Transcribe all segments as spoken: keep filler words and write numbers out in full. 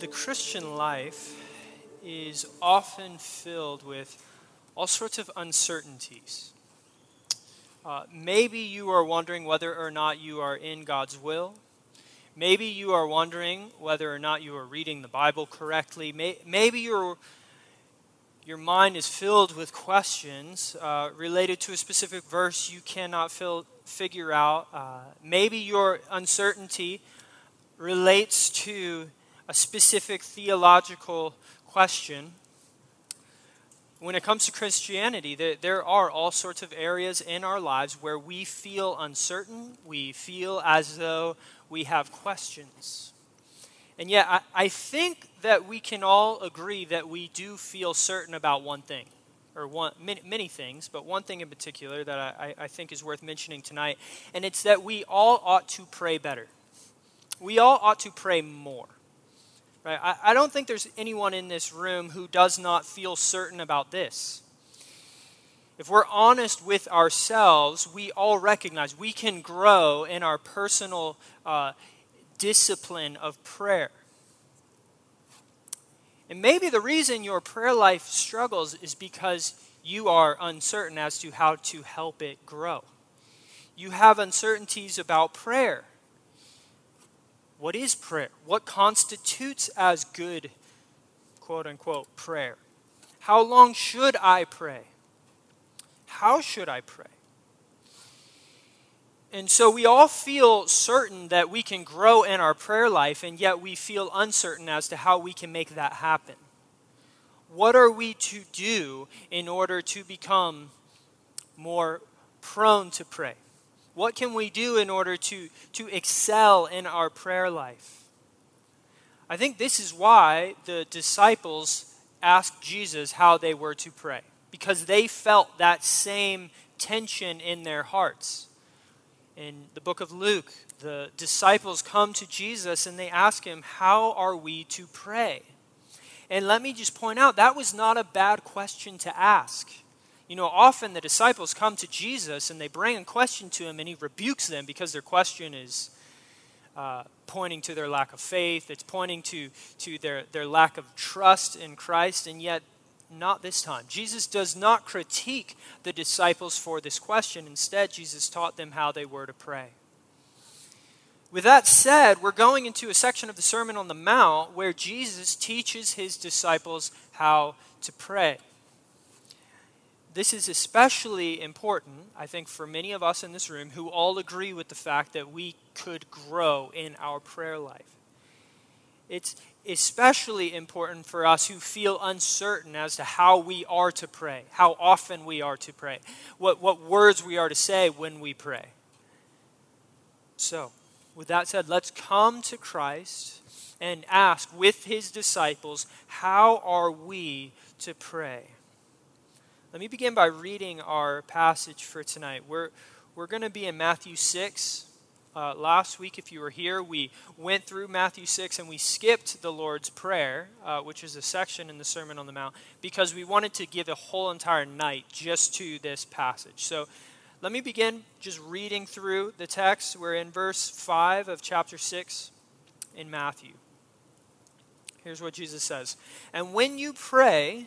the Christian life is often filled with all sorts of uncertainties. Uh, maybe you are wondering whether or not you are in God's will. Maybe you are wondering whether or not you are reading the Bible correctly. May, maybe your your mind is filled with questions uh, related to a specific verse you cannot fill, figure out. Uh, maybe your uncertainty relates to a specific theological question. When it comes to Christianity, there, there are all sorts of areas in our lives where we feel uncertain, we feel as though we have questions. And yet, I, I think that we can all agree that we do feel certain about one thing, or one many, many things, but one thing in particular that I, I think is worth mentioning tonight, and it's that we all ought to pray better. We all ought to pray more. Right? I, I don't think there's anyone in this room who does not feel certain about this. If we're honest with ourselves, we all recognize we can grow in our personal uh, discipline of prayer. And maybe the reason your prayer life struggles is because you are uncertain as to how to help it grow. You have uncertainties about prayer. What is prayer? What constitutes as good, quote-unquote, prayer? How long should I pray? How should I pray? And so we all feel certain that we can grow in our prayer life, and yet we feel uncertain as to how we can make that happen. What are we to do in order to become more prone to pray? What can we do in order to, to excel in our prayer life? I think this is why the disciples asked Jesus how they were to pray, because they felt that same tension in their hearts. In the book of Luke, the disciples come to Jesus and they ask him, "How are we to pray?" And let me just point out, that was not a bad question to ask. You know, often the disciples come to Jesus and they bring a question to him and he rebukes them because their question is uh, pointing to their lack of faith. It's pointing to, to their, their lack of trust in Christ, and yet not this time. Jesus does not critique the disciples for this question. Instead, Jesus taught them how they were to pray. With that said, we're going into a section of the Sermon on the Mount where Jesus teaches his disciples how to pray. This is especially important, I think, for many of us in this room who all agree with the fact that we could grow in our prayer life. It's especially important for us who feel uncertain as to how we are to pray, how often we are to pray, what, what words we are to say when we pray. So, with that said, let's come to Christ and ask with his disciples, how are we to pray? Let me begin by reading our passage for tonight. We're, we're going to be in Matthew six. Uh, last week, if you were here, we went through Matthew six and we skipped the Lord's Prayer, uh, which is a section in the Sermon on the Mount, because we wanted to give a whole entire night just to this passage. So let me begin just reading through the text. We're in verse five of chapter six in Matthew. Here's what Jesus says. "And when you pray,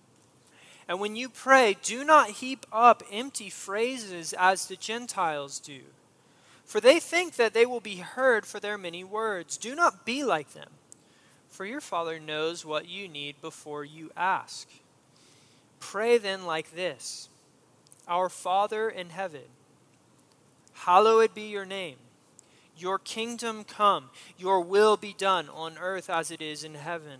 And when you pray, do not heap up empty phrases as the Gentiles do, for they think that they will be heard for their many words. Do not be like them, for your Father knows what you need before you ask. Pray then like this: Our Father in heaven, hallowed be your name. Your kingdom come, your will be done on earth as it is in heaven.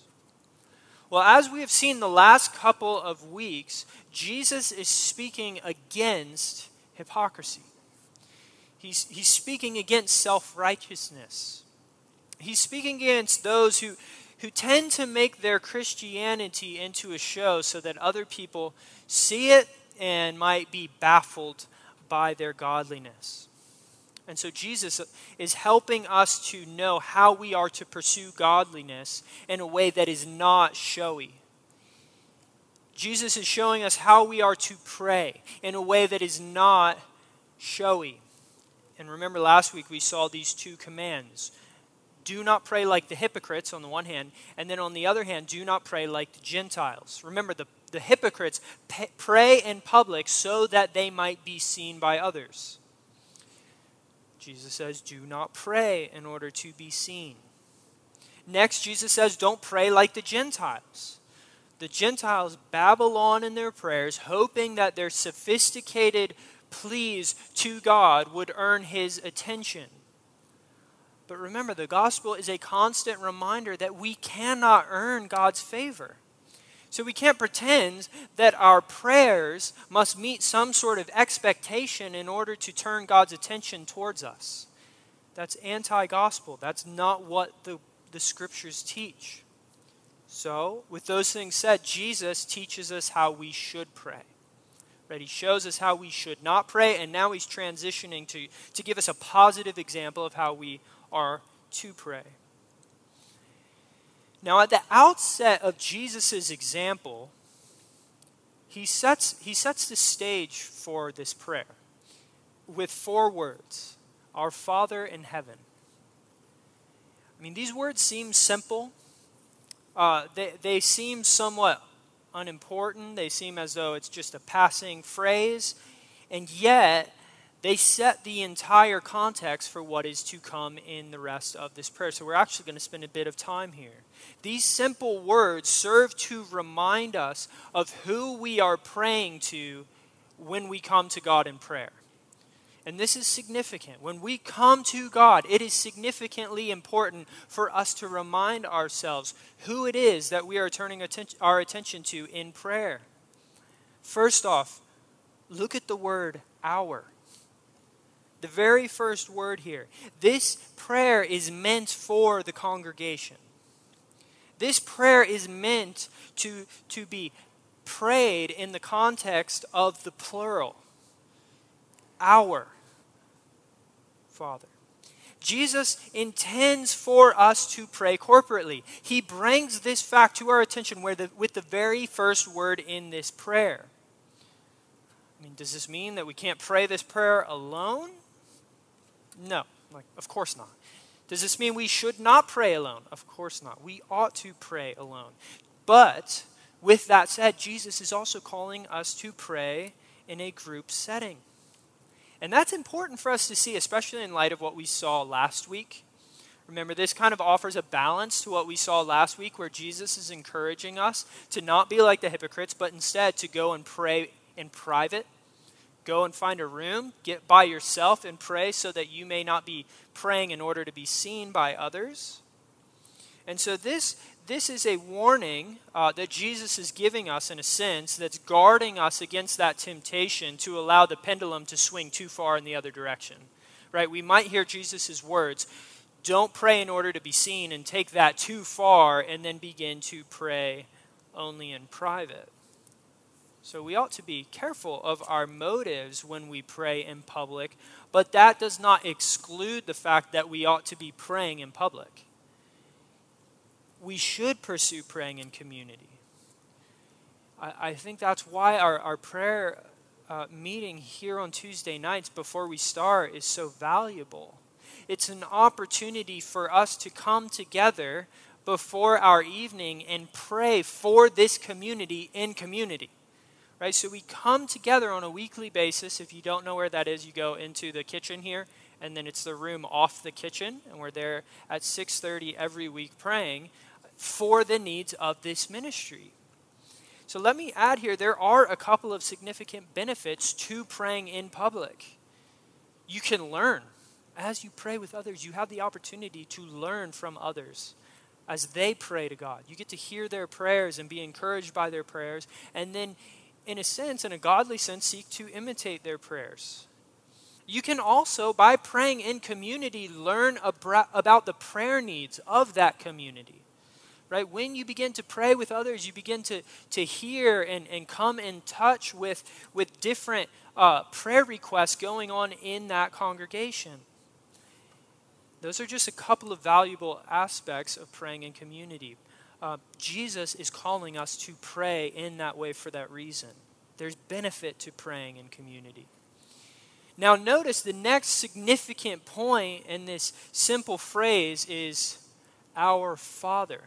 Well, as we have seen the last couple of weeks, Jesus is speaking against hypocrisy. He's, he's speaking against self-righteousness. He's speaking against those who... who tend to make their Christianity into a show so that other people see it and might be baffled by their godliness. And so Jesus is helping us to know how we are to pursue godliness in a way that is not showy. Jesus is showing us how we are to pray in a way that is not showy. And remember, last week we saw these two commands. Do not pray like the hypocrites on the one hand, and then on the other hand, do not pray like the Gentiles. Remember, the, the hypocrites p- pray in public so that they might be seen by others. Jesus says, do not pray in order to be seen. Next, Jesus says, don't pray like the Gentiles. The Gentiles babble on in their prayers, hoping that their sophisticated pleas to God would earn his attention. But remember, the gospel is a constant reminder that we cannot earn God's favor. So we can't pretend that our prayers must meet some sort of expectation in order to turn God's attention towards us. That's anti-gospel. That's not what the, the scriptures teach. So, with those things said, Jesus teaches us how we should pray. Right? He shows us how we should not pray, and now he's transitioning to, to give us a positive example of how we are to pray. Now, at the outset of Jesus' example, he sets, he sets the stage for this prayer with four words: Our Father in heaven. I mean, these words seem simple. Uh, they, they seem somewhat unimportant. They seem as though it's just a passing phrase. And yet, they set the entire context for what is to come in the rest of this prayer. So we're actually going to spend a bit of time here. These simple words serve to remind us of who we are praying to when we come to God in prayer. And this is significant. When we come to God, it is significantly important for us to remind ourselves who it is that we are turning our attention to in prayer. First off, look at the word "our." The very first word here. This prayer is meant for the congregation. This prayer is meant to, to be prayed in the context of the plural. Our Father. Jesus intends for us to pray corporately. He brings this fact to our attention where the, with the very first word in this prayer. I mean, does this mean that we can't pray this prayer alone? No, like, of course not. Does this mean we should not pray alone? Of course not. We ought to pray alone. But with that said, Jesus is also calling us to pray in a group setting. And that's important for us to see, especially in light of what we saw last week. Remember, this kind of offers a balance to what we saw last week, where Jesus is encouraging us to not be like the hypocrites, but instead to go and pray in private. Go and find a room, get by yourself and pray so that you may not be praying in order to be seen by others. And so this, this is a warning uh, that Jesus is giving us, in a sense, that's guarding us against that temptation to allow the pendulum to swing too far in the other direction. Right? We might hear Jesus' words, don't pray in order to be seen, and take that too far and then begin to pray only in private. So we ought to be careful of our motives when we pray in public, but that does not exclude the fact that we ought to be praying in public. We should pursue praying in community. I, I think that's why our, our prayer uh, meeting here on Tuesday nights before we start is so valuable. It's an opportunity for us to come together before our evening and pray for this community in community. Right, so we come together on a weekly basis. If you don't know where that is, you go into the kitchen here, and then it's the room off the kitchen, and we're there at six thirty every week praying for the needs of this ministry. So let me add here, there are a couple of significant benefits to praying in public. You can learn. As you pray with others, you have the opportunity to learn from others as they pray to God. You get to hear their prayers and be encouraged by their prayers, and then in a sense, in a godly sense, seek to imitate their prayers. You can also, by praying in community, learn abra- about the prayer needs of that community. Right? When you begin to pray with others, you begin to, to hear and, and come in touch with, with different uh, prayer requests going on in that congregation. Those are just a couple of valuable aspects of praying in community. Uh, Jesus is calling us to pray in that way for that reason. There's benefit to praying in community. Now notice the next significant point in this simple phrase is our Father.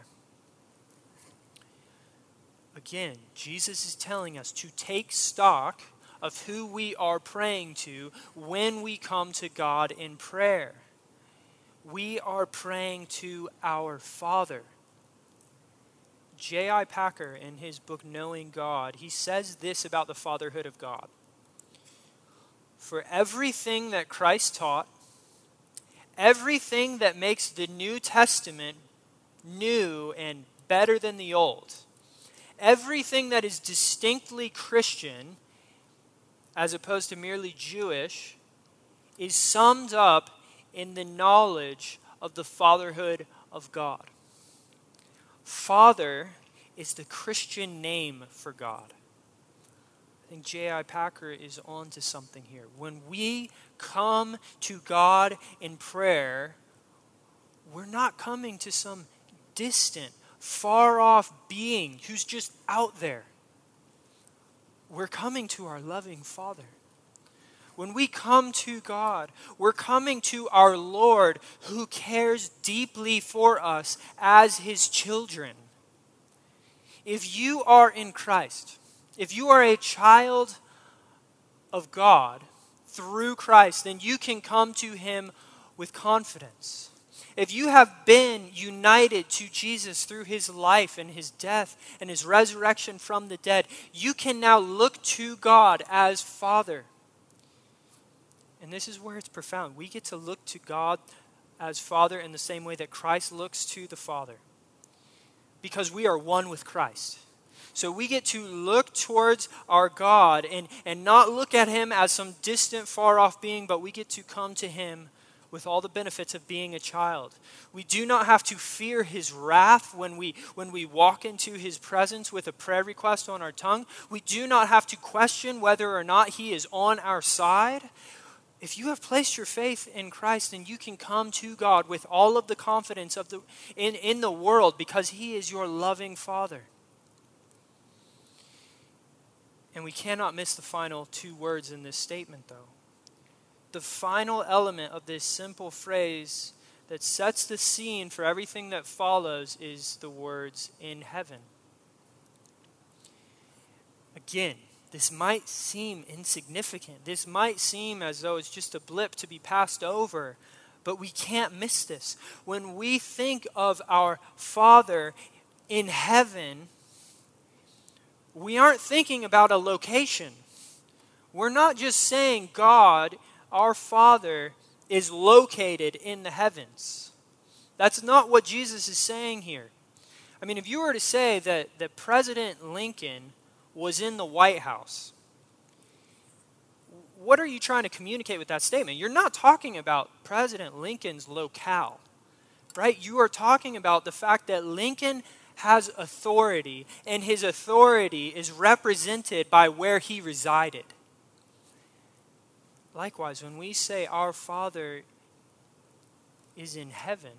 Again, Jesus is telling us to take stock of who we are praying to when we come to God in prayer. We are praying to our Father. J I Packer, in his book Knowing God, he says this about the fatherhood of God. For everything that Christ taught, everything that makes the New Testament new and better than the Old, everything that is distinctly Christian, as opposed to merely Jewish, is summed up in the knowledge of the fatherhood of God. Father is the Christian name for God. I think J I Packer is on to something here. When we come to God in prayer, we're not coming to some distant, far-off being who's just out there. We're coming to our loving Father. When we come to God, we're coming to our Lord who cares deeply for us as His children. If you are in Christ, if you are a child of God through Christ, then you can come to Him with confidence. If you have been united to Jesus through His life and His death and His resurrection from the dead, you can now look to God as Father. And this is where it's profound. We get to look to God as Father in the same way that Christ looks to the Father, because we are one with Christ. So we get to look towards our God and, and not look at Him as some distant, far-off being, but we get to come to Him with all the benefits of being a child. We do not have to fear His wrath when we when we walk into His presence with a prayer request on our tongue. We do not have to question whether or not He is on our side. If you have placed your faith in Christ, then you can come to God with all of the confidence of the in, in the world, because He is your loving Father. And we cannot miss the final two words in this statement, though. The final element of this simple phrase that sets the scene for everything that follows is the words "in heaven." Again, this might seem insignificant. This might seem as though it's just a blip to be passed over, but we can't miss this. When we think of our Father in heaven, we aren't thinking about a location. We're not just saying God, our Father, is located in the heavens. That's not what Jesus is saying here. I mean, if you were to say that, that President Lincoln was in the White House, what are you trying to communicate with that statement? You're not talking about President Lincoln's locale, right? You are talking about the fact that Lincoln has authority, and his authority is represented by where he resided. Likewise, when we say our Father is in heaven,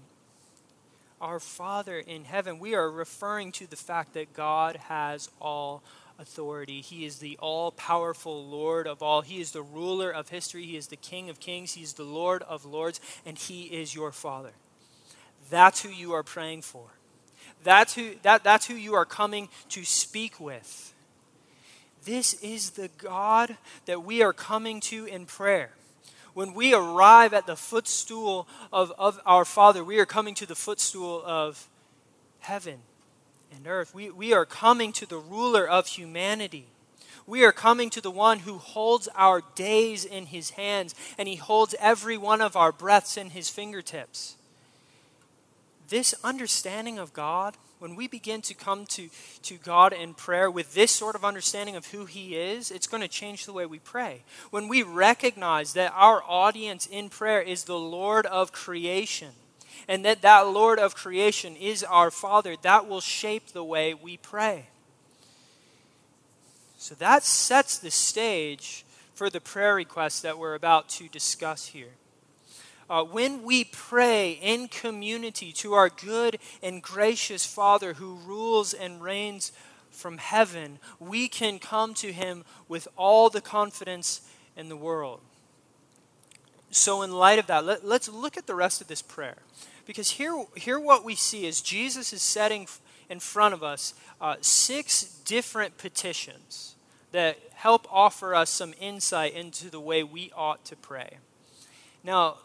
our Father in heaven, we are referring to the fact that God has all authority. He is the all-powerful Lord of all. He is the ruler of history. He is the King of kings. He is the Lord of lords, and He is your Father. That's who you are praying for. That's who, that, that's who you are coming to speak with. This is the God that we are coming to in prayer. When we arrive at the footstool of, of our Father, we are coming to the footstool of heaven and earth. We, we are coming to the ruler of humanity. We are coming to the one who holds our days in his hands, and he holds every one of our breaths in his fingertips. This understanding of God, when we begin to come to, to God in prayer with this sort of understanding of who he is, it's going to change the way we pray. When we recognize that our audience in prayer is the Lord of creation, and that that Lord of creation is our Father, that will shape the way we pray. So that sets the stage for the prayer request that we're about to discuss here. Uh, when we pray in community to our good and gracious Father who rules and reigns from heaven, we can come to him with all the confidence in the world. So in light of that, let, let's look at the rest of this prayer. Because here, here what we see is Jesus is setting in front of us uh, six different petitions that help offer us some insight into the way we ought to pray. Now,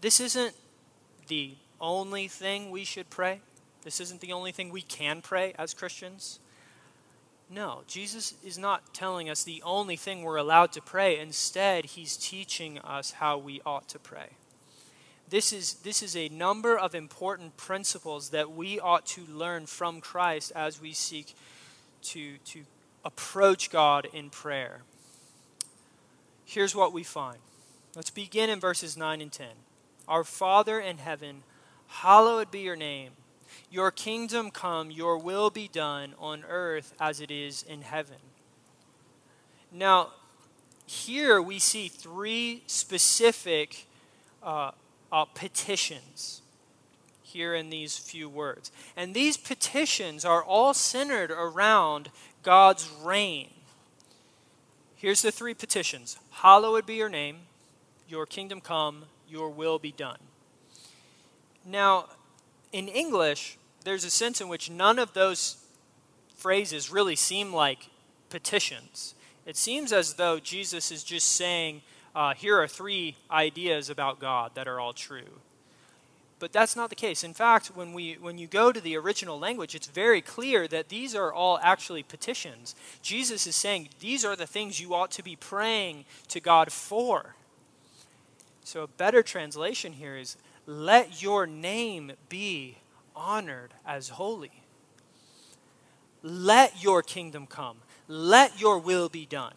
this isn't the only thing we should pray. This isn't the only thing we can pray as Christians. No, Jesus is not telling us the only thing we're allowed to pray. Instead, he's teaching us how we ought to pray. This is, this is a number of important principles that we ought to learn from Christ as we seek to, to approach God in prayer. Here's what we find. Let's begin in verses nine and ten. Our Father in heaven, hallowed be your name. Your kingdom come, your will be done on earth as it is in heaven. Now, here we see three specific uh, uh, petitions here in these few words. And these petitions are all centered around God's reign. Here's the three petitions. Hallowed be your name, your kingdom come, your will be done. Now, in English, there's a sense in which none of those phrases really seem like petitions. It seems as though Jesus is just saying, uh, here are three ideas about God that are all true. But that's not the case. In fact, when we when you go to the original language, it's very clear that these are all actually petitions. Jesus is saying, these are the things you ought to be praying to God for. So a better translation here is, let your name be honored as holy. Let your kingdom come. Let your will be done.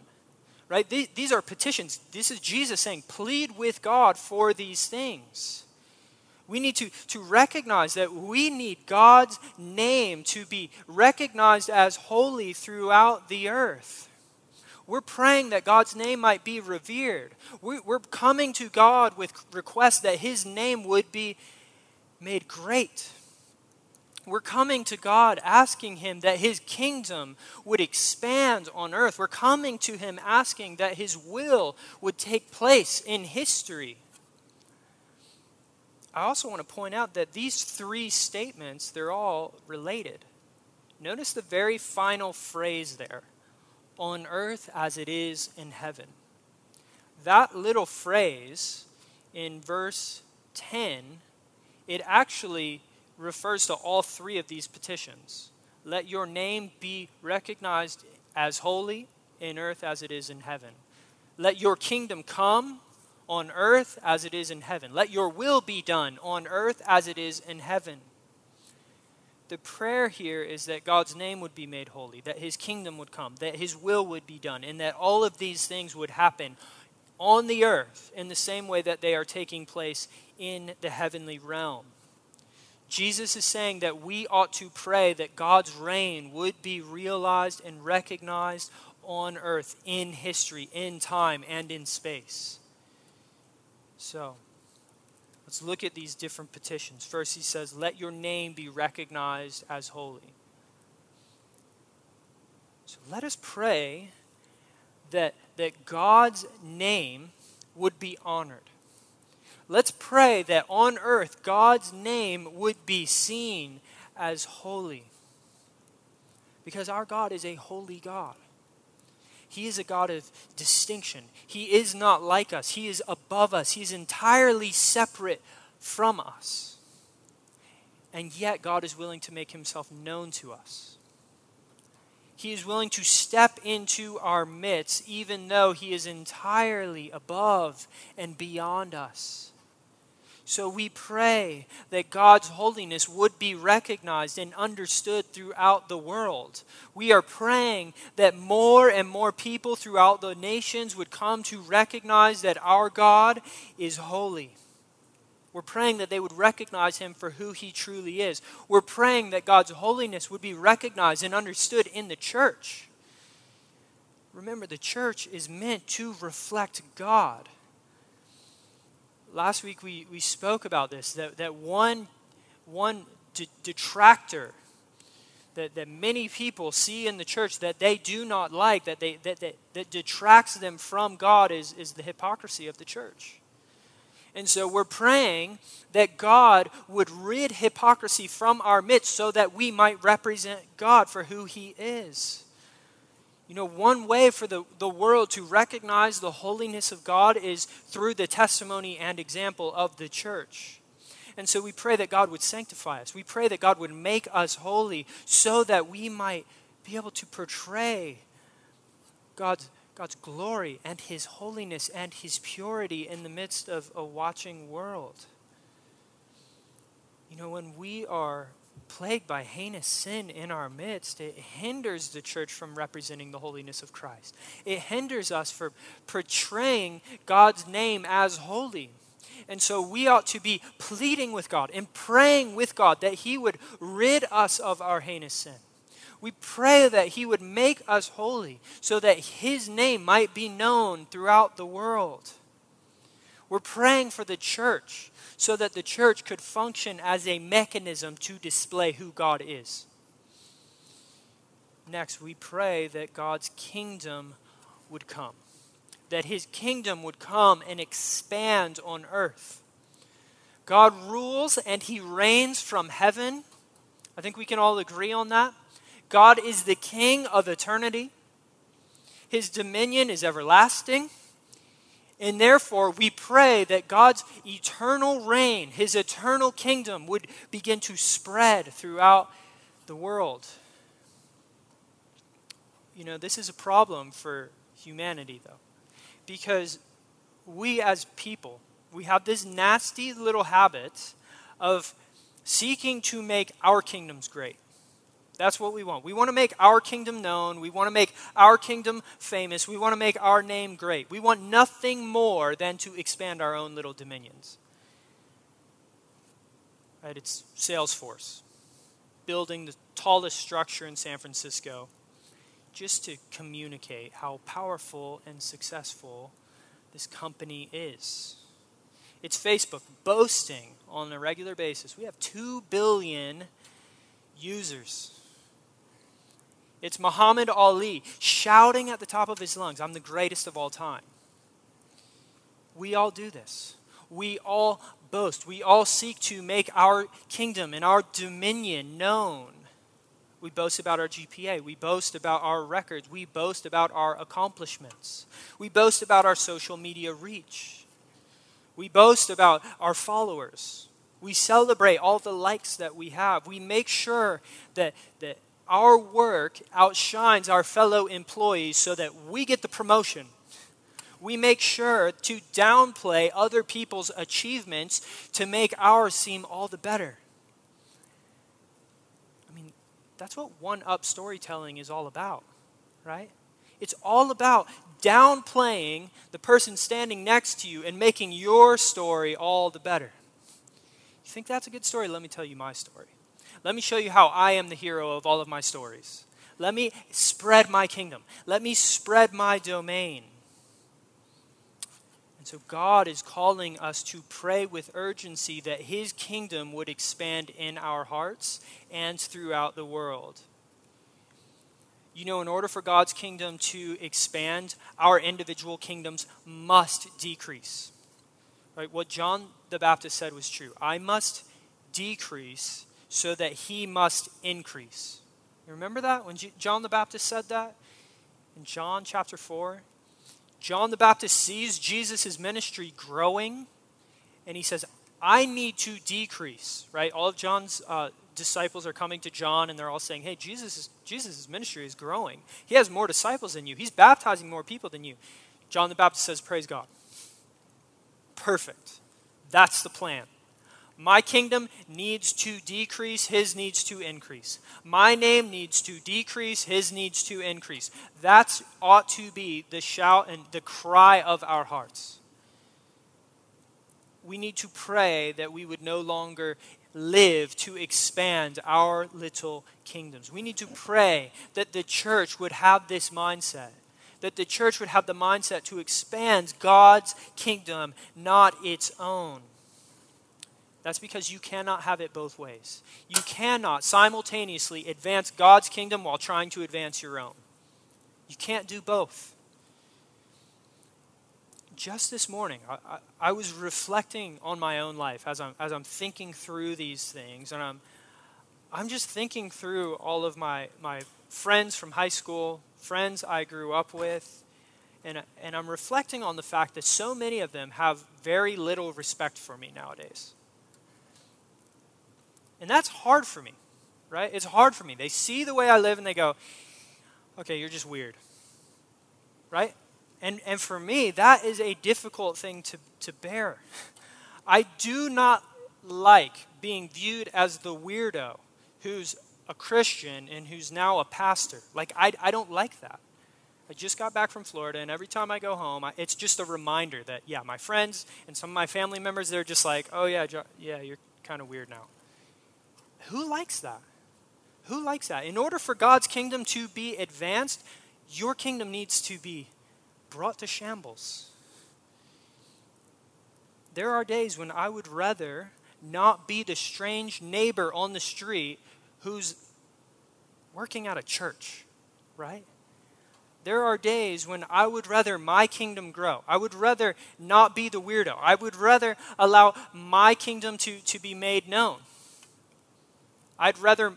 Right? These are petitions. This is Jesus saying, plead with God for these things. We need to, to recognize that we need God's name to be recognized as holy throughout the earth. We're praying that God's name might be revered. We're coming to God with requests that his name would be made great. We're coming to God asking him that his kingdom would expand on earth. We're coming to him asking that his will would take place in history. I also want to point out that these three statements, they're all related. Notice the very final phrase there. On earth as it is in heaven. That little phrase in verse ten, it actually refers to all three of these petitions. Let your name be recognized as holy in earth as it is in heaven. Let your kingdom come on earth as it is in heaven. Let your will be done on earth as it is in heaven. The prayer here is that God's name would be made holy, that his kingdom would come, that his will would be done, and that all of these things would happen on the earth in the same way that they are taking place in the heavenly realm. Jesus is saying that we ought to pray that God's reign would be realized and recognized on earth, in history, in time, and in space. So let's look at these different petitions. First, he says, let your name be recognized as holy. So let us pray that, that God's name would be honored. Let's pray that on earth, God's name would be seen as holy. Because our God is a holy God. He is a God of distinction. He is not like us. He is above us. He is entirely separate from us. And yet God is willing to make himself known to us. He is willing to step into our midst, even though he is entirely above and beyond us. So we pray that God's holiness would be recognized and understood throughout the world. We are praying that more and more people throughout the nations would come to recognize that our God is holy. We're praying that they would recognize him for who he truly is. We're praying that God's holiness would be recognized and understood in the church. Remember, the church is meant to reflect God. Last week we, we spoke about this, that, that one, one de- detractor that, that many people see in the church that they do not like, that they that, that, that detracts them from God is, is the hypocrisy of the church. And so we're praying that God would rid hypocrisy from our midst so that we might represent God for who he is. You know, one way for the, the world to recognize the holiness of God is through the testimony and example of the church. And so we pray that God would sanctify us. We pray that God would make us holy so that we might be able to portray God's God's glory and his holiness and his purity in the midst of a watching world. You know, when we are plagued by heinous sin in our midst, it hinders the church from representing the holiness of Christ. It hinders us from portraying God's name as holy. And so we ought to be pleading with God and praying with God that he would rid us of our heinous sin. We pray that he would make us holy so that his name might be known throughout the world. We're praying for the church so that the church could function as a mechanism to display who God is. Next, we pray that God's kingdom would come, that his kingdom would come and expand on earth. God rules and he reigns from heaven. I think we can all agree on that. God is the king of eternity. His dominion is everlasting. And therefore, we pray that God's eternal reign, his eternal kingdom, would begin to spread throughout the world. You know, this is a problem for humanity, though, because we as people, we have this nasty little habit of seeking to make our kingdoms great. That's what we want. We want to make our kingdom known. We want to make our kingdom famous. We want to make our name great. We want nothing more than to expand our own little dominions. Right? It's Salesforce building the tallest structure in San Francisco just to communicate how powerful and successful this company is. It's Facebook boasting on a regular basis. We have two billion users. It's Muhammad Ali shouting at the top of his lungs, "I'm the greatest of all time." We all do this. We all boast. We all seek to make our kingdom and our dominion known. We boast about our G P A. We boast about our records. We boast about our accomplishments. We boast about our social media reach. We boast about our followers. We celebrate all the likes that we have. We make sure that that. Our work outshines our fellow employees so that we get the promotion. We make sure to downplay other people's achievements to make ours seem all the better. I mean, that's what one-up storytelling is all about, right? It's all about downplaying the person standing next to you and making your story all the better. You think that's a good story? Let me tell you my story. Let me show you how I am the hero of all of my stories. Let me spread my kingdom. Let me spread my domain. And so God is calling us to pray with urgency that his kingdom would expand in our hearts and throughout the world. You know, in order for God's kingdom to expand, our individual kingdoms must decrease. Right? What John the Baptist said was true. I must decrease so that he must increase. You remember that when G- John the Baptist said that? In John chapter four, John the Baptist sees Jesus' ministry growing, and he says, I need to decrease, right? All of John's uh, disciples are coming to John, and they're all saying, hey, Jesus is, Jesus' ministry is growing. He has more disciples than you. He's baptizing more people than you. John the Baptist says, praise God. Perfect. That's the plan. My kingdom needs to decrease, his needs to increase. My name needs to decrease, his needs to increase. That ought to be the shout and the cry of our hearts. We need to pray that we would no longer live to expand our little kingdoms. We need to pray that the church would have this mindset, that the church would have the mindset to expand God's kingdom, not its own. That's because you cannot have it both ways. You cannot simultaneously advance God's kingdom while trying to advance your own. You can't do both. Just this morning, I, I, I was reflecting on my own life as I'm as I'm thinking through these things, and I'm I'm just thinking through all of my my friends from high school, friends I grew up with, and and I'm reflecting on the fact that so many of them have very little respect for me nowadays. And that's hard for me, right? It's hard for me. They see the way I live and they go, okay, you're just weird, right? And and for me, that is a difficult thing to, to bear. I do not like being viewed as the weirdo who's a Christian and who's now a pastor. Like, I, I don't like that. I just got back from Florida, and every time I go home, I, it's just a reminder that, yeah, my friends and some of my family members, they're just like, oh, yeah, jo- yeah, you're kind of weird now. Who likes that? Who likes that? In order for God's kingdom to be advanced, your kingdom needs to be brought to shambles. There are days when I would rather not be the strange neighbor on the street who's working at a church, right? There are days when I would rather my kingdom grow. I would rather not be the weirdo. I would rather allow my kingdom to, to be made known. I'd rather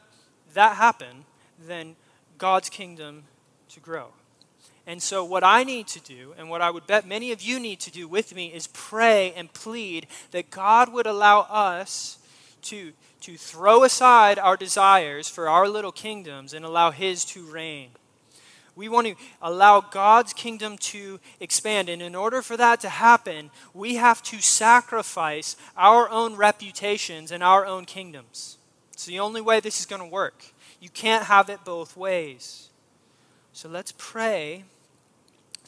that happen than God's kingdom to grow. And so what I need to do, and what I would bet many of you need to do with me, is pray and plead that God would allow us to, to throw aside our desires for our little kingdoms and allow his to reign. We want to allow God's kingdom to expand. And in order for that to happen, we have to sacrifice our own reputations and our own kingdoms. It's the only way this is going to work. You can't have it both ways. So let's pray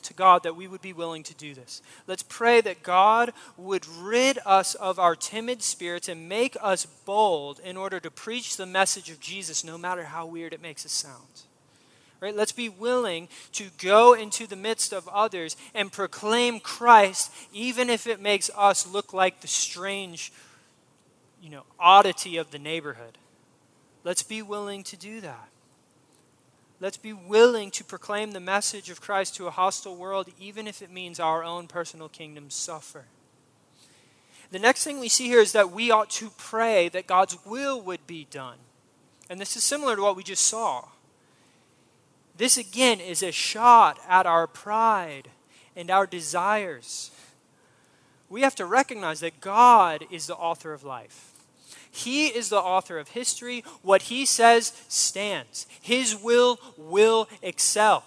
to God that we would be willing to do this. Let's pray that God would rid us of our timid spirits and make us bold in order to preach the message of Jesus, no matter how weird it makes us sound. Right? Let's be willing to go into the midst of others and proclaim Christ, even if it makes us look like the strange you know, oddity of the neighborhood. Let's be willing to do that. Let's be willing to proclaim the message of Christ to a hostile world, even if it means our own personal kingdoms suffer. The next thing we see here is that we ought to pray that God's will would be done. And this is similar to what we just saw. This again is a shot at our pride and our desires. We have to recognize that God is the author of life. He is the author of history. What he says stands. His will will excel.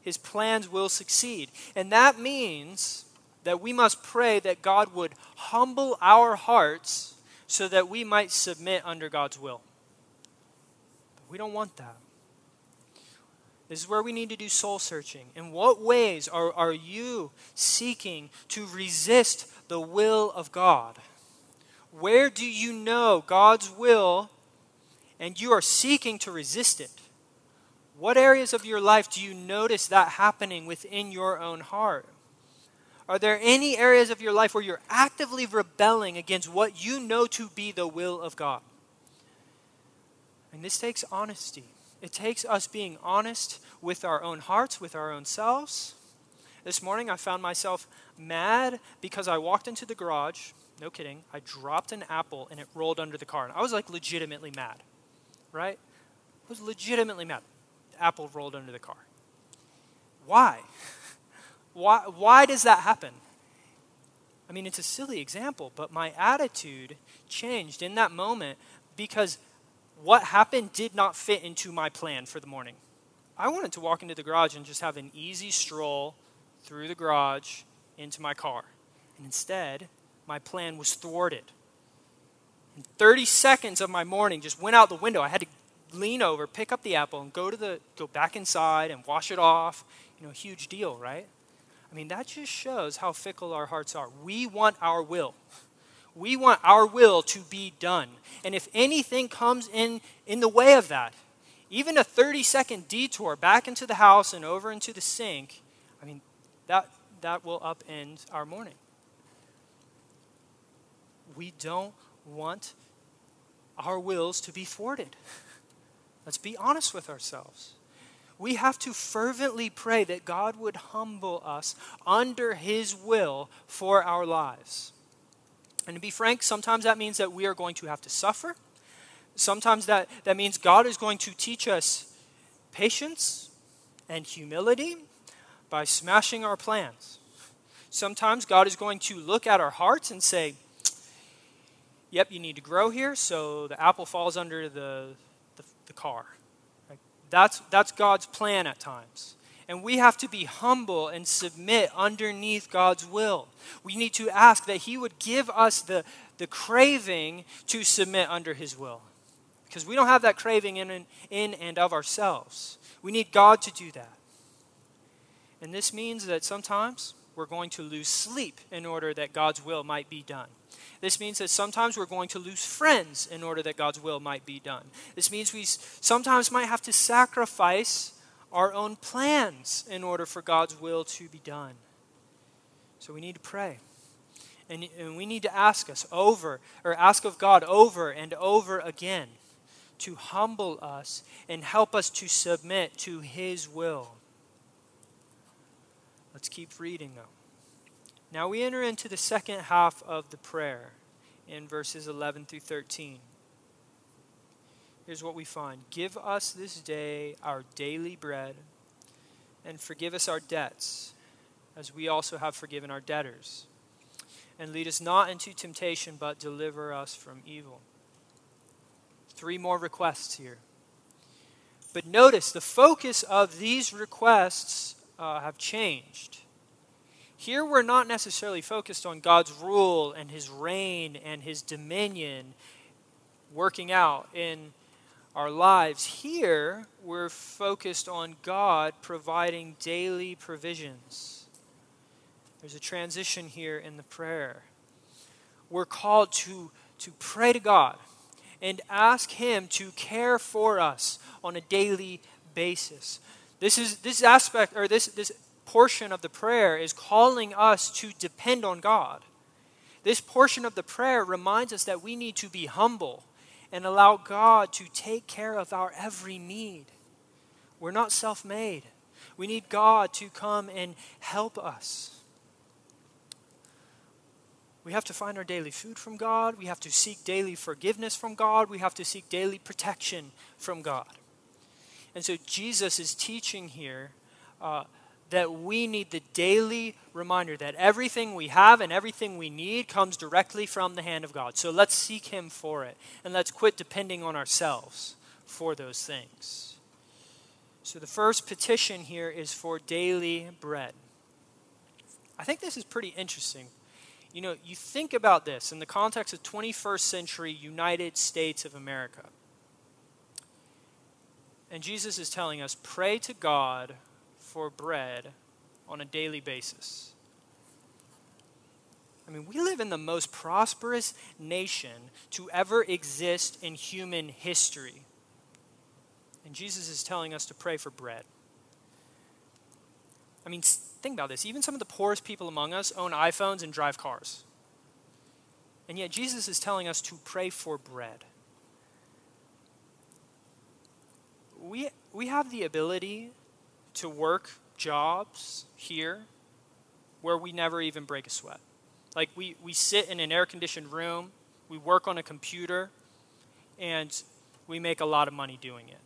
His plans will succeed. And that means that we must pray that God would humble our hearts so that we might submit under God's will. But we don't want that. This is where we need to do soul searching. In what ways are, are you seeking to resist the will of God? Where do you know God's will and you are seeking to resist it? What areas of your life do you notice that happening within your own heart? Are there any areas of your life where you're actively rebelling against what you know to be the will of God? And this takes honesty. It takes us being honest with our own hearts, with our own selves. This morning I found myself mad because I walked into the garage. No kidding. I dropped an apple and it rolled under the car. And I was like legitimately mad, right? I was legitimately mad. The apple rolled under the car. Why? Why, why does that happen? I mean, it's a silly example, but my attitude changed in that moment because what happened did not fit into my plan for the morning. I wanted to walk into the garage and just have an easy stroll through the garage into my car. And instead, my plan was thwarted. And thirty seconds of my morning just went out the window. I had to lean over, pick up the apple, and go to the go back inside and wash it off. You know, huge deal, right? I mean, that just shows how fickle our hearts are. We want our will. We want our will to be done. And if anything comes in in the way of that, even a thirty-second detour back into the house and over into the sink, I mean, that, that will upend our morning. We don't want our wills to be thwarted. Let's be honest with ourselves. We have to fervently pray that God would humble us under his will for our lives. And to be frank, sometimes that means that we are going to have to suffer. Sometimes that, that means God is going to teach us patience and humility by smashing our plans. Sometimes God is going to look at our hearts and say, yep, you need to grow here, so the apple falls under the, the, the car. That's, that's God's plan at times. And we have to be humble and submit underneath God's will. We need to ask that he would give us the, the craving to submit under his will. Because we don't have that craving in and, in and of ourselves. We need God to do that. And this means that sometimes we're going to lose sleep in order that God's will might be done. This means that sometimes we're going to lose friends in order that God's will might be done. This means we sometimes might have to sacrifice our own plans in order for God's will to be done. So we need to pray. And, and we need to ask us over, or ask of God over and over again to humble us and help us to submit to his will. Let's keep reading though. Now we enter into the second half of the prayer in verses eleven through thirteen. Here's what we find. Give us this day our daily bread, and forgive us our debts, as we also have forgiven our debtors. And lead us not into temptation, but deliver us from evil. Three more requests here. But notice the focus of these requests uh, have changed. Here we're not necessarily focused on God's rule and his reign and his dominion working out in our lives. Here we're focused on God providing daily provisions. There's a transition here in the prayer. We're called to, to pray to God and ask him to care for us on a daily basis. This is this aspect or this this portion of the prayer is calling us to depend on God. This portion of the prayer reminds us that we need to be humble and allow God to take care of our every need. We're not self-made. We need God to come and help us. We have to find our daily food from God. We have to seek daily forgiveness from God. We have to seek daily protection from God. And so Jesus is teaching here uh, that we need the daily reminder that everything we have and everything we need comes directly from the hand of God. So let's seek him for it, and let's quit depending on ourselves for those things. So the first petition here is for daily bread. I think this is pretty interesting. You know, you think about this in the context of twenty-first century United States of America. And Jesus is telling us, pray to God for bread on a daily basis. I mean, we live in the most prosperous nation to ever exist in human history. And Jesus is telling us to pray for bread. I mean, think about this. Even some of the poorest people among us own iPhones and drive cars. And yet Jesus is telling us to pray for bread. We, we have the ability to work jobs here where we never even break a sweat. Like we, we sit in an air-conditioned room, we work on a computer, and we make a lot of money doing it.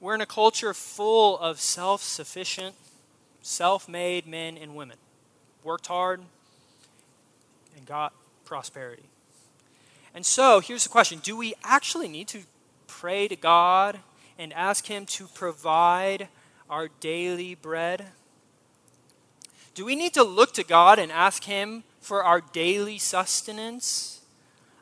We're in a culture full of self-sufficient, self-made men and women. worked hard, and got prosperity. And so here's the question. Do we actually need to pray to God and ask him to provide our daily bread? Do we need to look to God and ask him for our daily sustenance?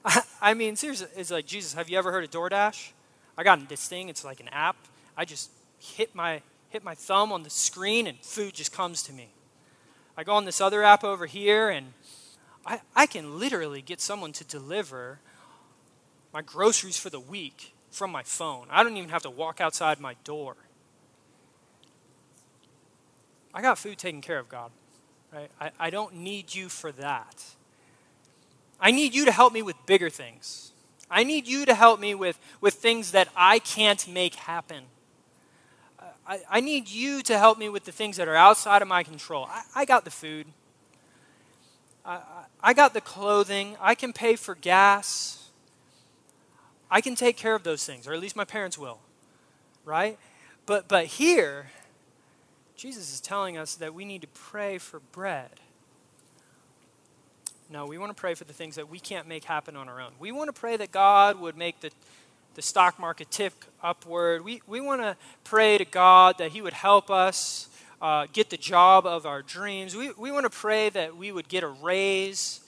I, I mean, seriously, it's like, Jesus, have you ever heard of DoorDash? I got this thing. It's like an app. I just hit my hit my thumb on the screen and food just comes to me. I go on this other app over here and I, I can literally get someone to deliver my groceries for the week from my phone. I don't even have to walk outside my door. I got food taken care of, God. Right? I, I don't need you for that. I need you to help me with bigger things. I need you to help me with, with things that I can't make happen. I, I need you to help me with the things that are outside of my control. I, I got the food. I, I got the clothing. I can pay for gas. I can take care of those things, or at least my parents will, right? But, but here, Jesus is telling us that we need to pray for bread. No, we want to pray for the things that we can't make happen on our own. We want to pray that God would make the, the stock market tick upward. We, we want to pray to God that he would help us uh, get the job of our dreams. We, we want to pray that we would get a raise.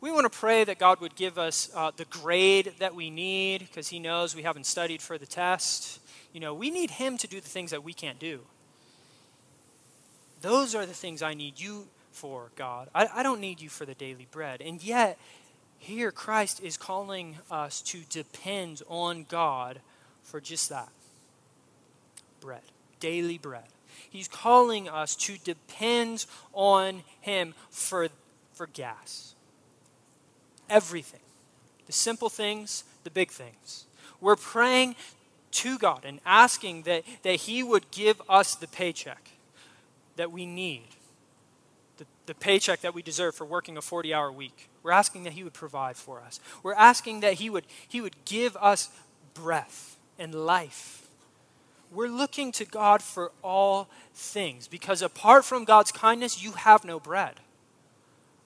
We want to pray that God would give us uh, the grade that we need because he knows we haven't studied for the test. You know, we need him to do the things that we can't do. Those are the things I need you for, God. I, I don't need you for the daily bread. And yet, here Christ is calling us to depend on God for just that. Bread. Daily bread. He's calling us to depend on him for, for gas. Everything. The simple things, the big things. We're praying to God and asking that, that he would give us the paycheck that we need. The paycheck that we deserve for working a forty-hour week. We're asking that he would provide for us. We're asking that he would, he would give us breath and life. We're looking to God for all things because apart from God's kindness, you have no bread.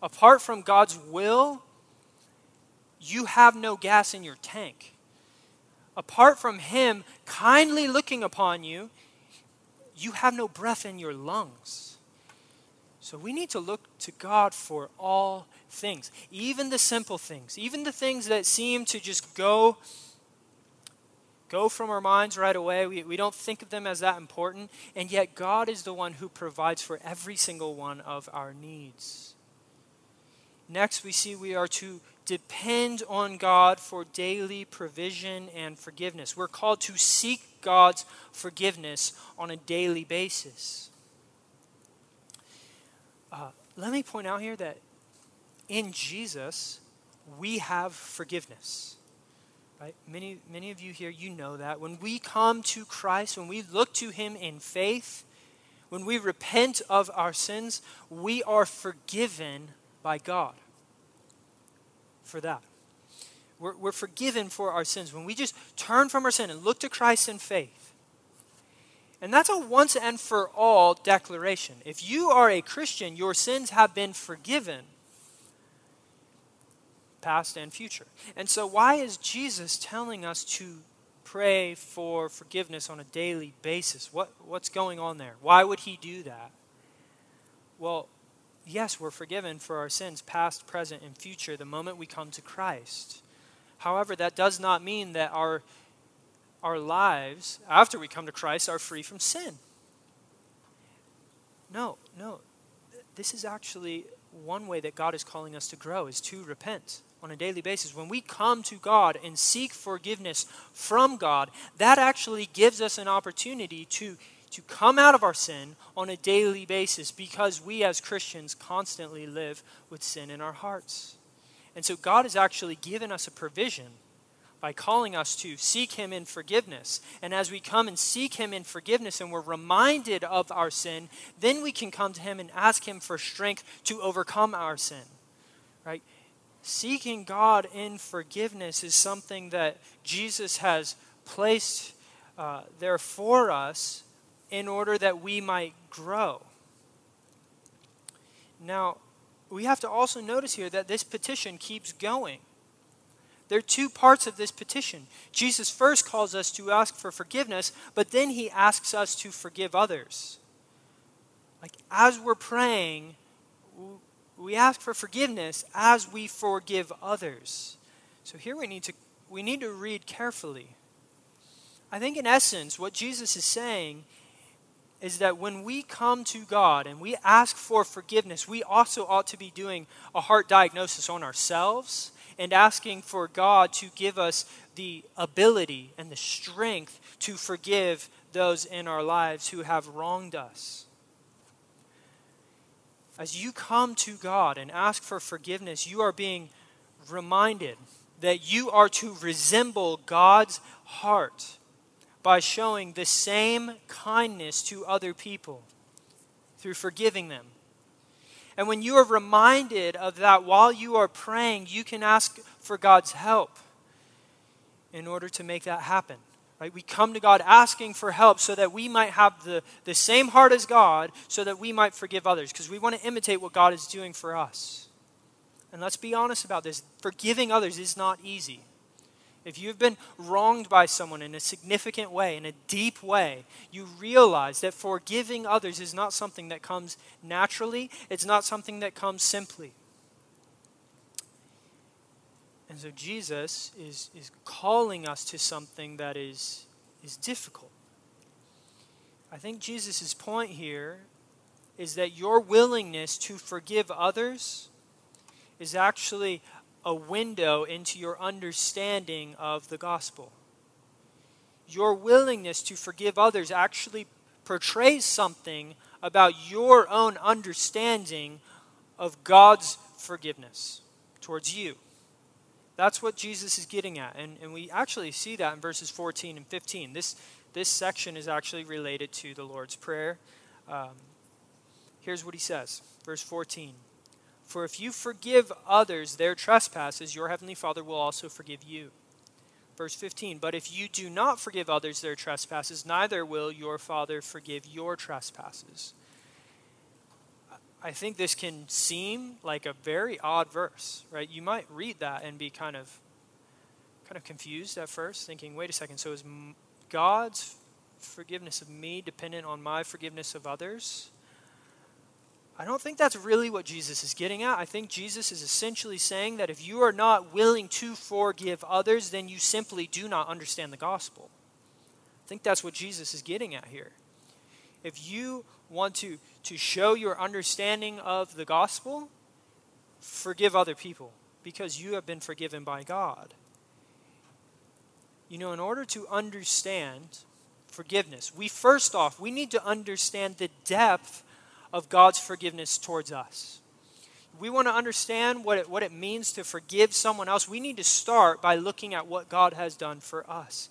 Apart from God's will, you have no gas in your tank. Apart from him kindly looking upon you, you have no breath in your lungs. So we need to look to God for all things, even the simple things, even the things that seem to just go, go from our minds right away. We, we don't think of them as that important, and yet God is the one who provides for every single one of our needs. Next, we see we are to depend on God for daily provision and forgiveness. We're called to seek God's forgiveness on a daily basis. Uh, let me point out here that in Jesus, we have forgiveness. Right? Many, many of you here, you know that. When we come to Christ, when we look to him in faith, when we repent of our sins, we are forgiven by God for that. We're, we're forgiven for our sins. When we just turn from our sin and look to Christ in faith, and that's a once and for all declaration. If you are a Christian, your sins have been forgiven, past and future. And so why is Jesus telling us to pray for forgiveness on a daily basis? What, what's going on there? Why would he do that? Well, yes, we're forgiven for our sins, past, present, and future, the moment we come to Christ. However, that does not mean that our Our lives, after we come to Christ, are free from sin. No, no. This is actually one way that God is calling us to grow, is to repent on a daily basis. When we come to God and seek forgiveness from God, that actually gives us an opportunity to, to come out of our sin on a daily basis because we as Christians constantly live with sin in our hearts. And so God has actually given us a provision by calling us to seek him in forgiveness. And as we come and seek him in forgiveness and we're reminded of our sin, then we can come to him and ask him for strength to overcome our sin. Right? Seeking God in forgiveness is something that Jesus has placed uh, there for us in order that we might grow. Now, we have to also notice here that this petition keeps going. There are two parts of this petition. Jesus first calls us to ask for forgiveness, but then he asks us to forgive others. Like, as we're praying, we ask for forgiveness as we forgive others. So here we need to we need to read carefully. I think in essence, what Jesus is saying is that when we come to God and we ask for forgiveness, we also ought to be doing a heart diagnosis on ourselves and asking for God to give us the ability and the strength to forgive those in our lives who have wronged us. As you come to God and ask for forgiveness, you are being reminded that you are to resemble God's heart by showing the same kindness to other people through forgiving them. And when you are reminded of that while you are praying, you can ask for God's help in order to make that happen. Right? We come to God asking for help so that we might have the, the same heart as God, so that we might forgive others, because we want to imitate what God is doing for us. And let's be honest about this. Forgiving others is not easy. If you've been wronged by someone in a significant way, in a deep way, you realize that forgiving others is not something that comes naturally. It's not something that comes simply. And so Jesus is, is calling us to something that is, is difficult. I think Jesus' point here is that your willingness to forgive others is actually a window into your understanding of the gospel. Your willingness to forgive others actually portrays something about your own understanding of God's forgiveness towards you. That's what Jesus is getting at. And, and we actually see that in verses fourteen and fifteen. This, this section is actually related to the Lord's Prayer. Um, here's what he says, verse fourteen. For if you forgive others their trespasses, your heavenly Father will also forgive you. Verse fifteen, but if you do not forgive others their trespasses, neither will your Father forgive your trespasses. I think this can seem like a very odd verse, right? You might read that and be kind of, kind of confused at first, thinking, wait a second, so is God's forgiveness of me dependent on my forgiveness of others? I don't think that's really what Jesus is getting at. I think Jesus is essentially saying that if you are not willing to forgive others, then you simply do not understand the gospel. I think that's what Jesus is getting at here. If you want to, to show your understanding of the gospel, forgive other people because you have been forgiven by God. You know, in order to understand forgiveness, we first off, we need to understand the depth of God's forgiveness towards us. We want to understand what it, what it means to forgive someone else. We need to start by looking at what God has done for us.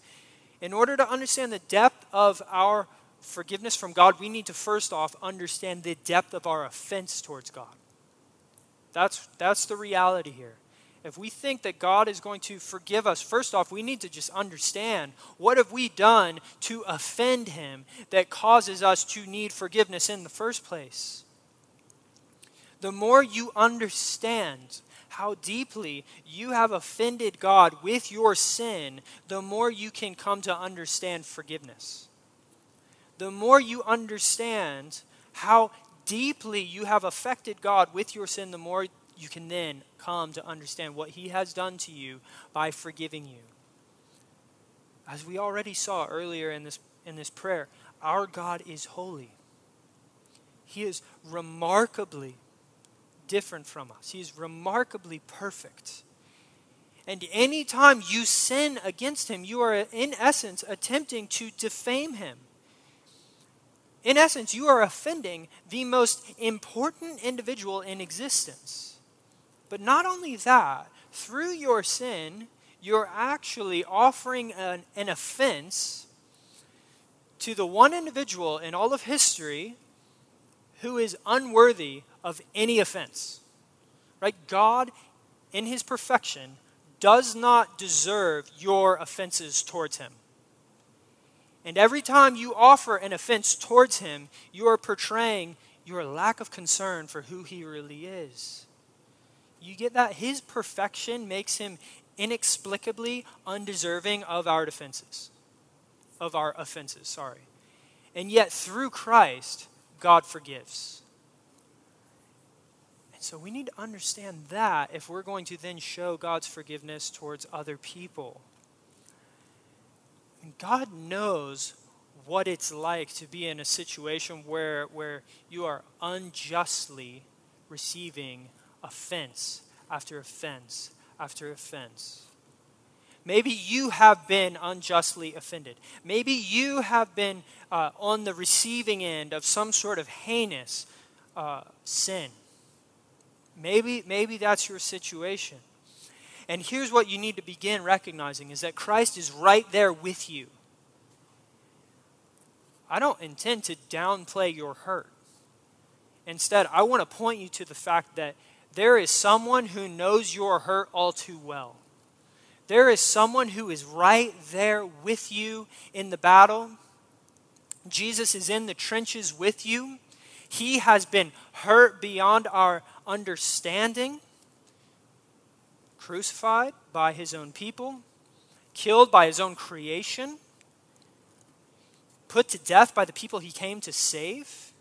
In order to understand the depth of our forgiveness from God, we need to first off understand the depth of our offense towards God. That's, that's the reality here. If we think that God is going to forgive us, first off, we need to just understand, what have we done to offend him that causes us to need forgiveness in the first place? The more you understand how deeply you have offended God with your sin, the more you can come to understand forgiveness. The more you understand how deeply you have affected God with your sin, the more you can then come to understand what he has done to you by forgiving you. As we already saw earlier in this, in this prayer, our God is holy. He is remarkably different from us. He is remarkably perfect. And any time you sin against him, you are in essence attempting to defame him. In essence, you are offending the most important individual in existence. But not only that, through your sin, you're actually offering an, an offense to the one individual in all of history who is unworthy of any offense. Right? God, in his perfection, does not deserve your offenses towards him. And every time you offer an offense towards him, you are portraying your lack of concern for who he really is. You get that? His perfection makes him inexplicably undeserving of our defenses, of our offenses, sorry. And yet through Christ, God forgives. And so we need to understand that if we're going to then show God's forgiveness towards other people. And God knows what it's like to be in a situation where, where you are unjustly receiving offense after offense after offense. Maybe you have been unjustly offended. Maybe you have been uh, on the receiving end of some sort of heinous uh, sin. Maybe, maybe that's your situation. And here's what you need to begin recognizing is that Christ is right there with you. I don't intend to downplay your hurt. Instead, I want to point you to the fact that there is someone who knows your hurt all too well. There is someone who is right there with you in the battle. Jesus is in the trenches with you. He has been hurt beyond our understanding, crucified by his own people, killed by his own creation, put to death by the people he came to save.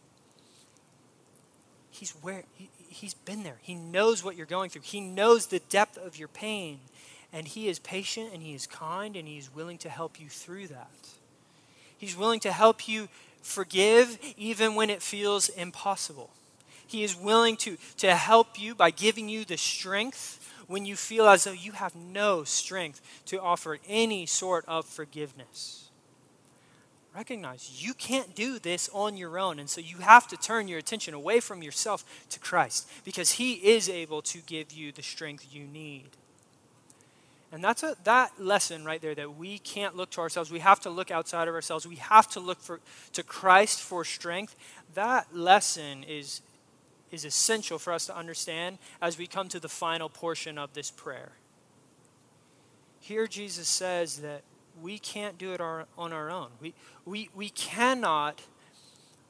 He's where he, he's been there. He knows what you're going through. He knows the depth of your pain. And he is patient and he is kind and he is willing to help you through that. He's willing to help you forgive even when it feels impossible. He is willing to, to help you by giving you the strength when you feel as though you have no strength to offer any sort of forgiveness. Recognize you can't do this on your own, and so you have to turn your attention away from yourself to Christ because he is able to give you the strength you need. And that's a, that lesson right there that we can't look to ourselves. We have to look outside of ourselves. We have to look for, to Christ for strength. That lesson is is essential for us to understand as we come to the final portion of this prayer. Here Jesus says that we can't do it our, on our own. We we we cannot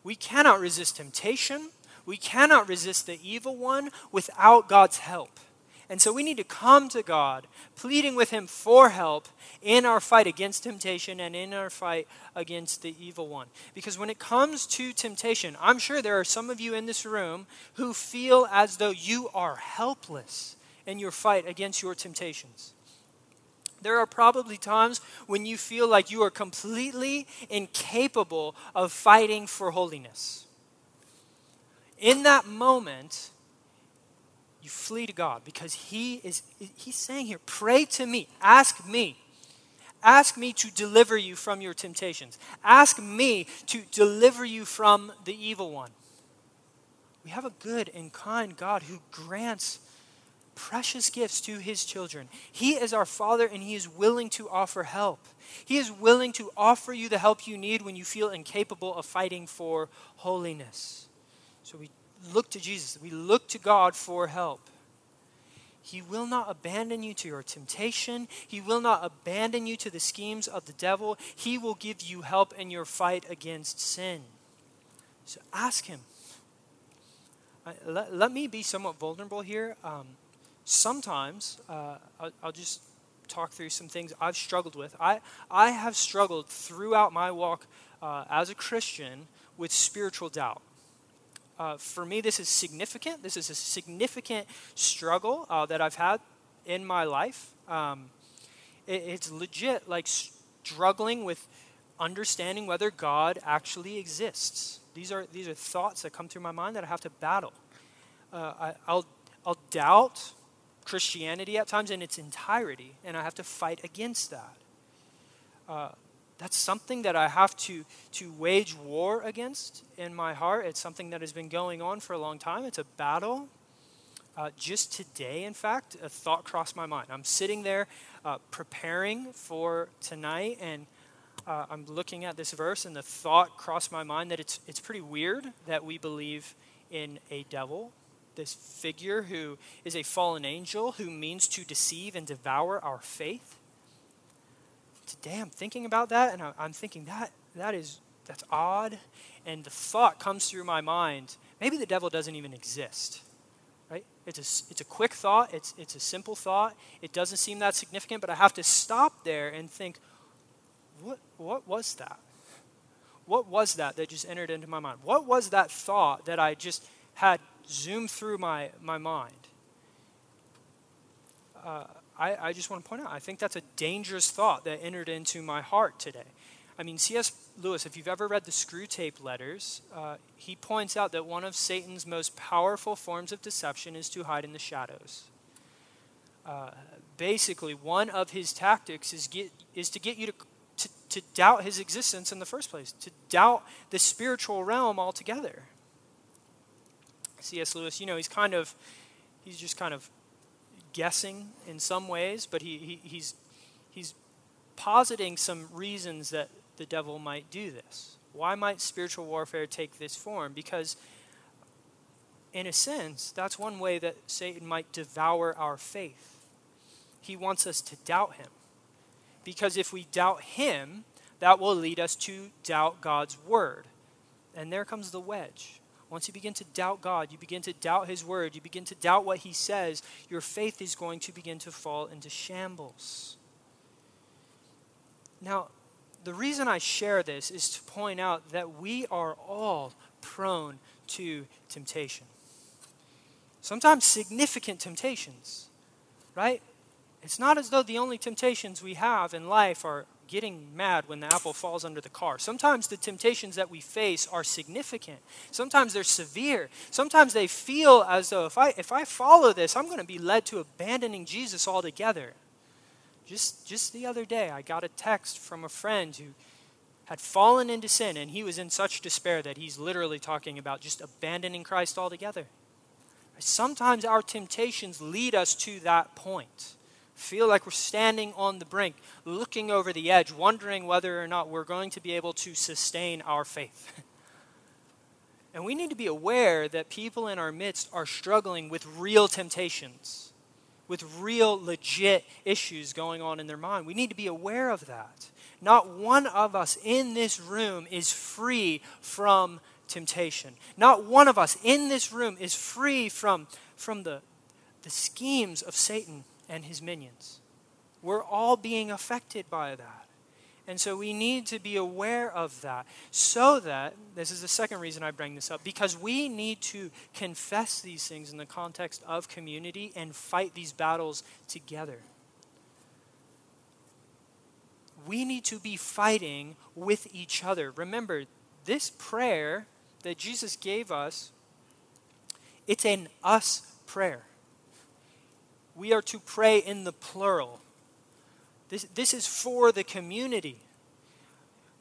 we cannot resist temptation. We cannot resist the evil one without God's help. And so we need to come to God, pleading with him for help in our fight against temptation and in our fight against the evil one. Because when it comes to temptation, I'm sure there are some of you in this room who feel as though you are helpless in your fight against your temptations. There are probably times when you feel like you are completely incapable of fighting for holiness. In that moment, you flee to God because he is, he's saying here, pray to me, ask me. Ask me to deliver you from your temptations. Ask me to deliver you from the evil one. We have a good and kind God who grants precious gifts to his children. He is our Father and he is willing to offer help. He is willing to offer you the help you need when you feel incapable of fighting for holiness. So we look to Jesus. We look to God for help. He will not abandon you to your temptation. He will not abandon you to the schemes of the devil. He will give you help in your fight against sin. So ask him. Let, let me be somewhat vulnerable here. Um, Sometimes, uh, I'll, I'll just talk through some things I've struggled with. I, I have struggled throughout my walk uh, as a Christian with spiritual doubt. Uh, for me, this is significant. This is a significant struggle uh, that I've had in my life. Um, it, it's legit, like struggling with understanding whether God actually exists. These are these are thoughts that come through my mind that I have to battle. Uh, I, I'll I'll doubt Christianity at times in its entirety, and I have to fight against that. Uh, that's something that I have to, to wage war against in my heart. It's something that has been going on for a long time. It's a battle. Uh, just today, in fact, a thought crossed my mind. I'm sitting there uh, preparing for tonight, and uh, I'm looking at this verse, and the thought crossed my mind that it's it's pretty weird that we believe in a devil, this figure who is a fallen angel who means to deceive and devour our faith. Today I'm thinking about that, and I'm thinking that that is that's odd. And the thought comes through my mind, maybe the devil doesn't even exist. right? It's a, it's a quick thought. It's, it's a simple thought. It doesn't seem that significant, but I have to stop there and think, what, what was that? What was that that just entered into my mind? What was that thought that I just had zoom through my, my mind? Uh, I, I just want to point out, I think that's a dangerous thought that entered into my heart today. I mean, C S Lewis, if you've ever read the Screwtape Letters, uh, he points out that one of Satan's most powerful forms of deception is to hide in the shadows. Uh, basically, one of his tactics is get is to get you to, to, to doubt his existence in the first place, to doubt the spiritual realm altogether. C S Lewis, you know, he's kind of, he's just kind of guessing in some ways, but he, he he's he's positing some reasons that the devil might do this. Why might spiritual warfare take this form? Because in a sense, that's one way that Satan might devour our faith. He wants us to doubt him. Because if we doubt him, that will lead us to doubt God's word. And there comes the wedge. Once you begin to doubt God, you begin to doubt his word, you begin to doubt what he says, your faith is going to begin to fall into shambles. Now, the reason I share this is to point out that we are all prone to temptation. Sometimes significant temptations, right? It's not as though the only temptations we have in life are getting mad when the apple falls under the car. Sometimes the temptations that we face are significant. Sometimes they're severe. Sometimes they feel as though if I if I follow this, I'm going to be led to abandoning Jesus altogether. Just just the other day, I got a text from a friend who had fallen into sin, and he was in such despair that he's literally talking about just abandoning Christ altogether. Sometimes our temptations lead us to that point. Feel like we're standing on the brink, looking over the edge, wondering whether or not we're going to be able to sustain our faith. And we need to be aware that people in our midst are struggling with real temptations, with real legit issues going on in their mind. We need to be aware of that. Not one of us in this room is free from temptation. Not one of us in this room is free from, from the, the schemes of Satan and his minions. We're all being affected by that. And so we need to be aware of that, so that, this is the second reason I bring this up, because we need to confess these things in the context of community and fight these battles together. We need to be fighting with each other. Remember, this prayer that Jesus gave us, it's an us prayer. We are to pray in the plural. This, this is for the community.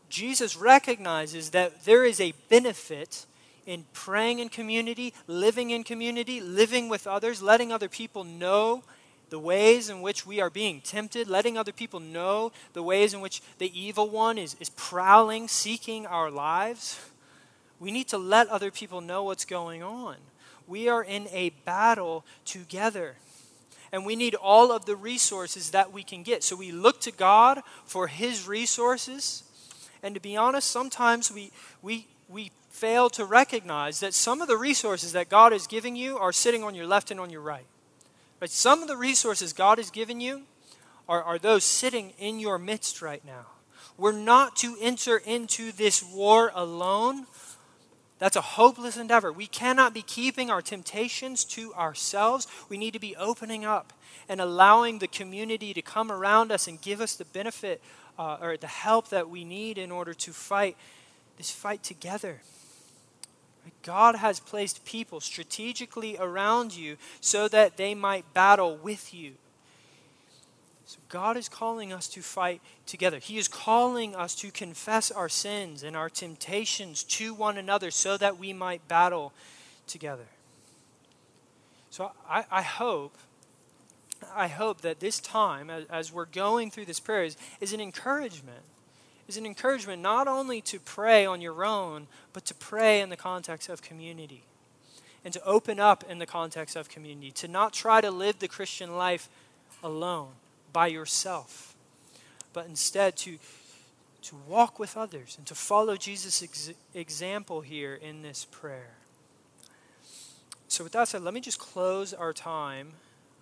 Jesus recognizes that there is a benefit in praying in community, living in community, living with others, letting other people know the ways in which we are being tempted, letting other people know the ways in which the evil one is, is prowling, seeking our lives. We need to let other people know what's going on. We are in a battle together. And we need all of the resources that we can get. So we look to God for his resources. And to be honest, sometimes we we we fail to recognize that some of the resources that God is giving you are sitting on your left and on your right. But some of the resources God has given you are, are those sitting in your midst right now. We're not to enter into this war alone. That's a hopeless endeavor. We cannot be keeping our temptations to ourselves. We need to be opening up and allowing the community to come around us and give us the benefit uh, or the help that we need in order to fight this fight together. God has placed people strategically around you so that they might battle with you. So God is calling us to fight together. He is calling us to confess our sins and our temptations to one another so that we might battle together. So I, I hope, I hope that this time, as, as we're going through this prayer, is, is an encouragement. Is an encouragement not only to pray on your own, but to pray in the context of community. And to open up in the context of community. To not try to live the Christian life alone, by yourself, but instead to to walk with others and to follow Jesus' ex- example here in this prayer. so with that said, let me just close our time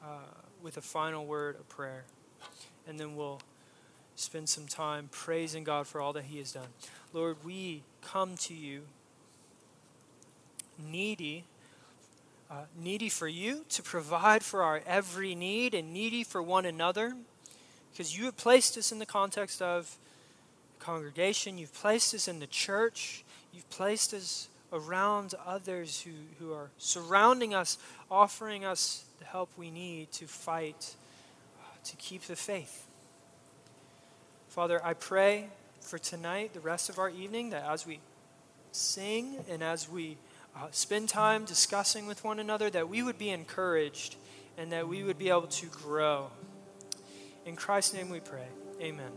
uh, with a final word of prayer, and then we'll spend some time praising God for all that he has done. Lord, we come to you needy, uh, needy for you to provide for our every need, and needy for one another, because you have placed us in the context of congregation. You've placed us in the church. You've placed us around others who, who are surrounding us, offering us the help we need to fight, uh, to keep the faith. Father, I pray for tonight, the rest of our evening, that as we sing and as we uh, spend time discussing with one another, that we would be encouraged and that we would be able to grow. In Christ's name we pray. Amen.